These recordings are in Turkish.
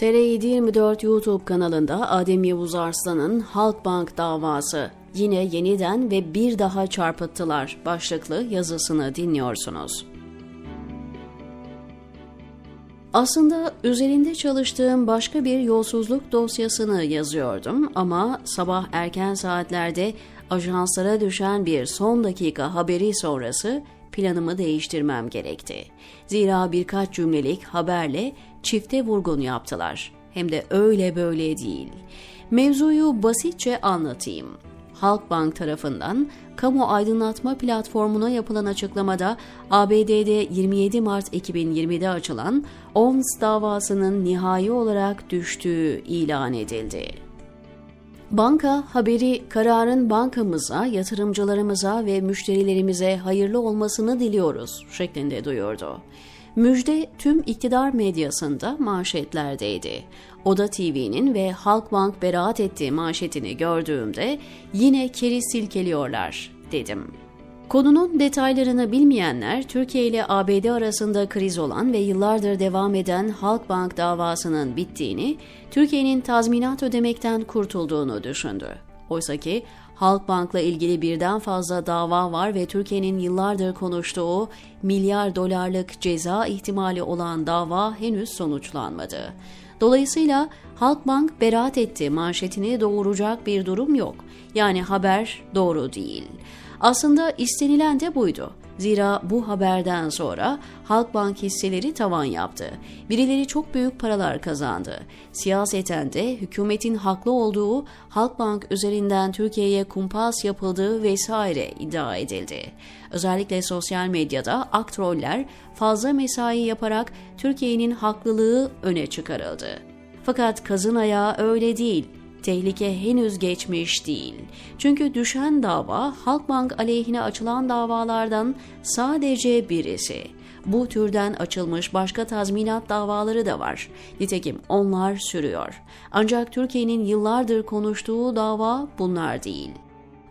TR724 YouTube kanalında Adem Yavuz Arslan'ın Halkbank davası yine yeniden ve bir daha çarpıttılar başlıklı yazısını dinliyorsunuz. Aslında üzerinde çalıştığım başka bir yolsuzluk dosyasını yazıyordum ama sabah erken saatlerde ajanslara düşen bir son dakika haberi sonrası planımı değiştirmem gerekti. Zira birkaç cümlelik haberle çifte vurgun yaptılar. Hem de öyle böyle değil. Mevzuyu basitçe anlatayım. Halkbank tarafından Kamu Aydınlatma Platformu'na yapılan açıklamada ABD'de 27 Mart 2020'de açılan OMS davasının nihai olarak düştüğü ilan edildi. Banka haberi kararın bankamıza, yatırımcılarımıza ve müşterilerimize hayırlı olmasını diliyoruz şeklinde duyurdu. Müjde tüm iktidar medyasında manşetlerdeydi. Oda TV'nin ve Halkbank beraat ettiği manşetini gördüğümde yine keri silkeliyorlar dedim. Konunun detaylarını bilmeyenler, Türkiye ile ABD arasında kriz olan ve yıllardır devam eden Halkbank davasının bittiğini, Türkiye'nin tazminat ödemekten kurtulduğunu düşündü. Oysa ki Halkbank'la ilgili birden fazla dava var ve Türkiye'nin yıllardır konuştuğu milyar dolarlık ceza ihtimali olan dava henüz sonuçlanmadı. Dolayısıyla Halkbank beraat etti manşetini doğuracak bir durum yok. Yani haber doğru değil. Aslında istenilen de buydu. Zira bu haberden sonra Halkbank hisseleri tavan yaptı. Birileri çok büyük paralar kazandı. Siyaseten de hükümetin haklı olduğu, Halkbank üzerinden Türkiye'ye kumpas yapıldığı vesaire iddia edildi. Özellikle sosyal medyada aktroller fazla mesai yaparak Türkiye'nin haklılığı öne çıkarıldı. Fakat kazın ayağı öyle değil. Tehlike henüz geçmiş değil. Çünkü düşen dava Halkbank aleyhine açılan davalardan sadece birisi. Bu türden açılmış başka tazminat davaları da var. Nitekim onlar sürüyor. Ancak Türkiye'nin yıllardır konuştuğu dava bunlar değil.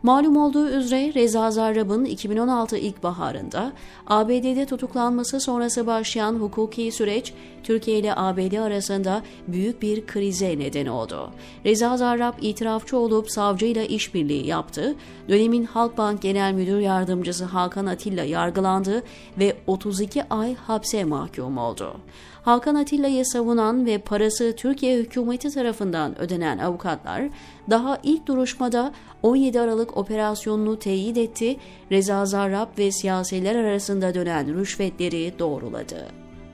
Malum olduğu üzere Reza Zarrab'ın 2016 ilkbaharında ABD'de tutuklanması sonrası başlayan hukuki süreç, Türkiye ile ABD arasında büyük bir krize neden oldu. Reza Zarrab itirafçı olup savcıyla işbirliği yaptı, dönemin Halkbank Genel Müdür Yardımcısı Hakan Atilla yargılandı ve 32 ay hapse mahkum oldu. Hakan Atilla'yı savunan ve parası Türkiye hükümeti tarafından ödenen avukatlar, daha ilk duruşmada 17 Aralık operasyonunu teyit etti, Reza Zarrab ve siyasiler arasında dönen rüşvetleri doğruladı.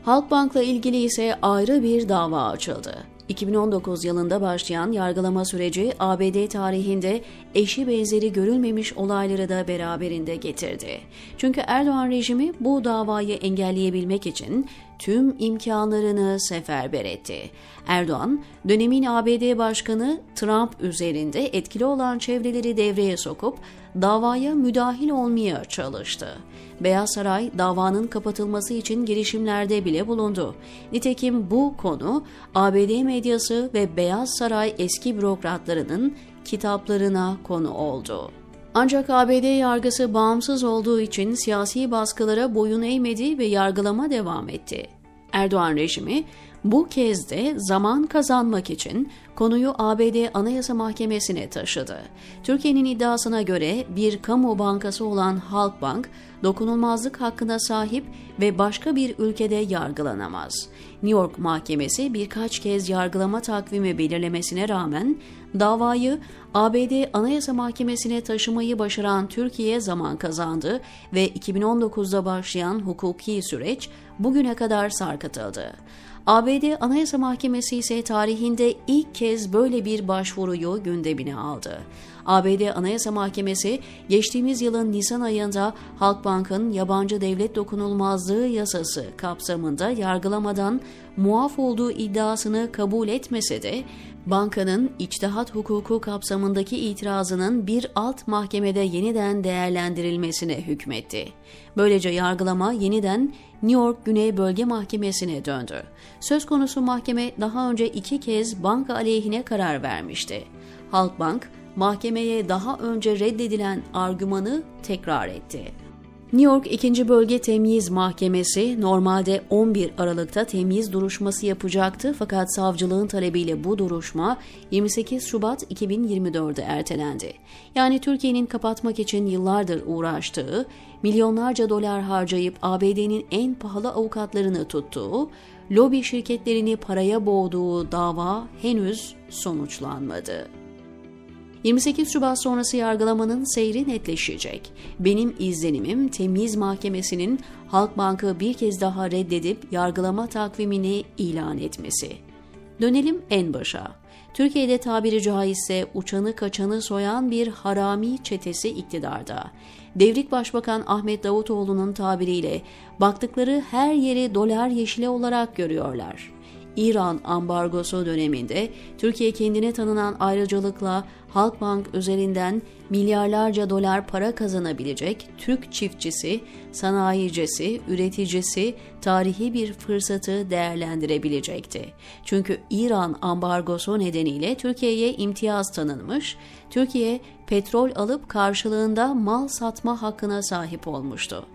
Halkbank'la ilgili ise ayrı bir dava açıldı. 2019 yılında başlayan yargılama süreci ABD tarihinde eşi benzeri görülmemiş olayları da beraberinde getirdi. Çünkü Erdoğan rejimi bu davayı engelleyebilmek için tüm imkanlarını seferber etti. Erdoğan, dönemin ABD Başkanı Trump üzerinde etkili olan çevreleri devreye sokup davaya müdahil olmaya çalıştı. Beyaz Saray davanın kapatılması için girişimlerde bile bulundu. Nitekim bu konu ABD medyası ve Beyaz Saray eski bürokratlarının kitaplarına konu oldu. Ancak ABD yargısı bağımsız olduğu için siyasi baskılara boyun eğmedi ve yargılama devam etti. Erdoğan rejimi bu kez de zaman kazanmak için konuyu ABD Anayasa Mahkemesi'ne taşıdı. Türkiye'nin iddiasına göre bir kamu bankası olan Halkbank, dokunulmazlık hakkına sahip ve başka bir ülkede yargılanamaz. New York Mahkemesi birkaç kez yargılama takvimi belirlemesine rağmen davayı ABD Anayasa Mahkemesi'ne taşımayı başaran Türkiye zaman kazandı ve 2019'da başlayan hukuki süreç bugüne kadar sarkıtıldı. ABD Anayasa Mahkemesi ise tarihinde ilk kez böyle bir başvuruyu gündemine aldı. ABD Anayasa Mahkemesi geçtiğimiz yılın Nisan ayında Halkbank'ın yabancı devlet dokunulmazlığı yasası kapsamında yargılamadan muaf olduğu iddiasını kabul etmese de bankanın içtihat hukuku kapsamındaki itirazının bir alt mahkemede yeniden değerlendirilmesine hükmetti. Böylece yargılama yeniden New York Güney Bölge Mahkemesi'ne döndü. Söz konusu mahkeme daha önce iki kez banka aleyhine karar vermişti. Halkbank, mahkemeye daha önce reddedilen argümanı tekrar etti. New York 2. Bölge Temyiz Mahkemesi normalde 11 Aralık'ta temyiz duruşması yapacaktı fakat savcılığın talebiyle bu duruşma 28 Şubat 2024'e ertelendi. Yani Türkiye'nin kapatmak için yıllardır uğraştığı, milyonlarca dolar harcayıp ABD'nin en pahalı avukatlarını tuttuğu, lobi şirketlerini paraya boğduğu dava henüz sonuçlanmadı. 28 Şubat sonrası yargılamanın seyri netleşecek. Benim izlenimim Temyiz Mahkemesi'nin Halkbank'ı bir kez daha reddedip yargılama takvimini ilan etmesi. Dönelim en başa. Türkiye'de tabiri caizse uçanı kaçanı soyan bir harami çetesi iktidarda. Devrik Başbakan Ahmet Davutoğlu'nun tabiriyle baktıkları her yeri dolar yeşili olarak görüyorlar. İran ambargosu döneminde Türkiye kendine tanınan ayrıcalıkla Halkbank üzerinden milyarlarca dolar para kazanabilecek Türk çiftçisi, sanayicisi, üreticisi tarihi bir fırsatı değerlendirebilecekti. Çünkü İran ambargosu nedeniyle Türkiye'ye imtiyaz tanınmış, Türkiye petrol alıp karşılığında mal satma hakkına sahip olmuştu.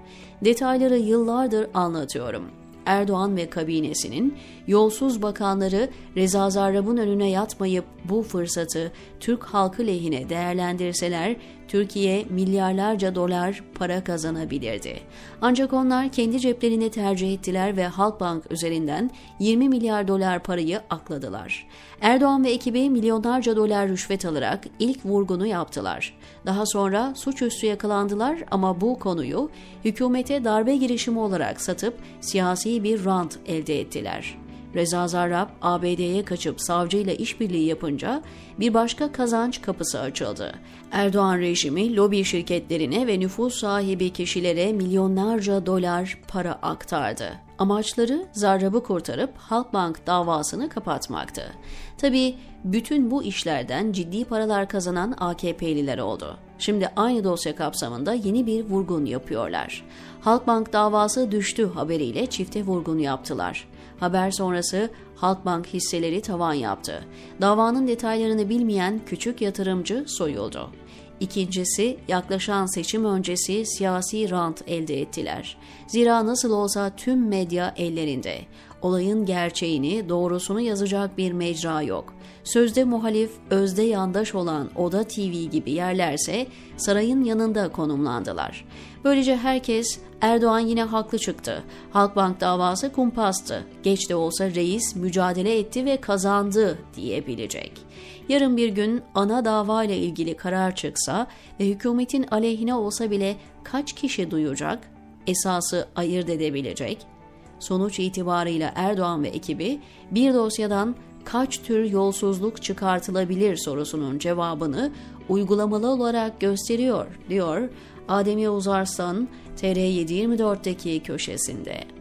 Detayları yıllardır anlatıyorum. Erdoğan ve kabinesinin yolsuz bakanları Reza Zarrab'ın önüne yatmayıp bu fırsatı Türk halkı lehine değerlendirseler Türkiye milyarlarca dolar para kazanabilirdi. Ancak onlar kendi ceplerini tercih ettiler ve Halkbank üzerinden 20 milyar dolar parayı akladılar. Erdoğan ve ekibi milyonlarca dolar rüşvet alarak ilk vurgunu yaptılar. Daha sonra suçüstü yakalandılar ama bu konuyu hükümete darbe girişimi olarak satıp siyasi bir rant elde ettiler. Reza Zarrab ABD'ye kaçıp savcıyla işbirliği yapınca bir başka kazanç kapısı açıldı. Erdoğan rejimi lobi şirketlerine ve nüfus sahibi kişilere milyonlarca dolar para aktardı. Amaçları Zarrab'ı kurtarıp Halkbank davasını kapatmaktı. Tabii bütün bu işlerden ciddi paralar kazanan AKP'liler oldu. Şimdi aynı dosya kapsamında yeni bir vurgun yapıyorlar. Halkbank davası düştü haberiyle çifte vurgun yaptılar. Haber sonrası Halkbank hisseleri tavan yaptı. Davanın detaylarını bilmeyen küçük yatırımcı soyuldu. İkincisi, yaklaşan seçim öncesi siyasi rant elde ettiler. Zira nasıl olsa tüm medya ellerinde. Olayın gerçeğini, doğrusunu yazacak bir mecra yok. Sözde muhalif, özde yandaş olan Oda TV gibi yerlerse sarayın yanında konumlandılar. Böylece herkes Erdoğan yine haklı çıktı. Halkbank davası kumpastı. Geç de olsa reis mücadele etti ve kazandı diyebilecek. Yarın bir gün ana dava ile ilgili karar çıksa ve hükümetin aleyhine olsa bile kaç kişi duyacak, esası ayırt edebilecek? Sonuç itibarıyla Erdoğan ve ekibi bir dosyadan kaç tür yolsuzluk çıkartılabilir sorusunun cevabını uygulamalı olarak gösteriyor, diyor Adem Yavuz Arslan TR724'deki köşesinde.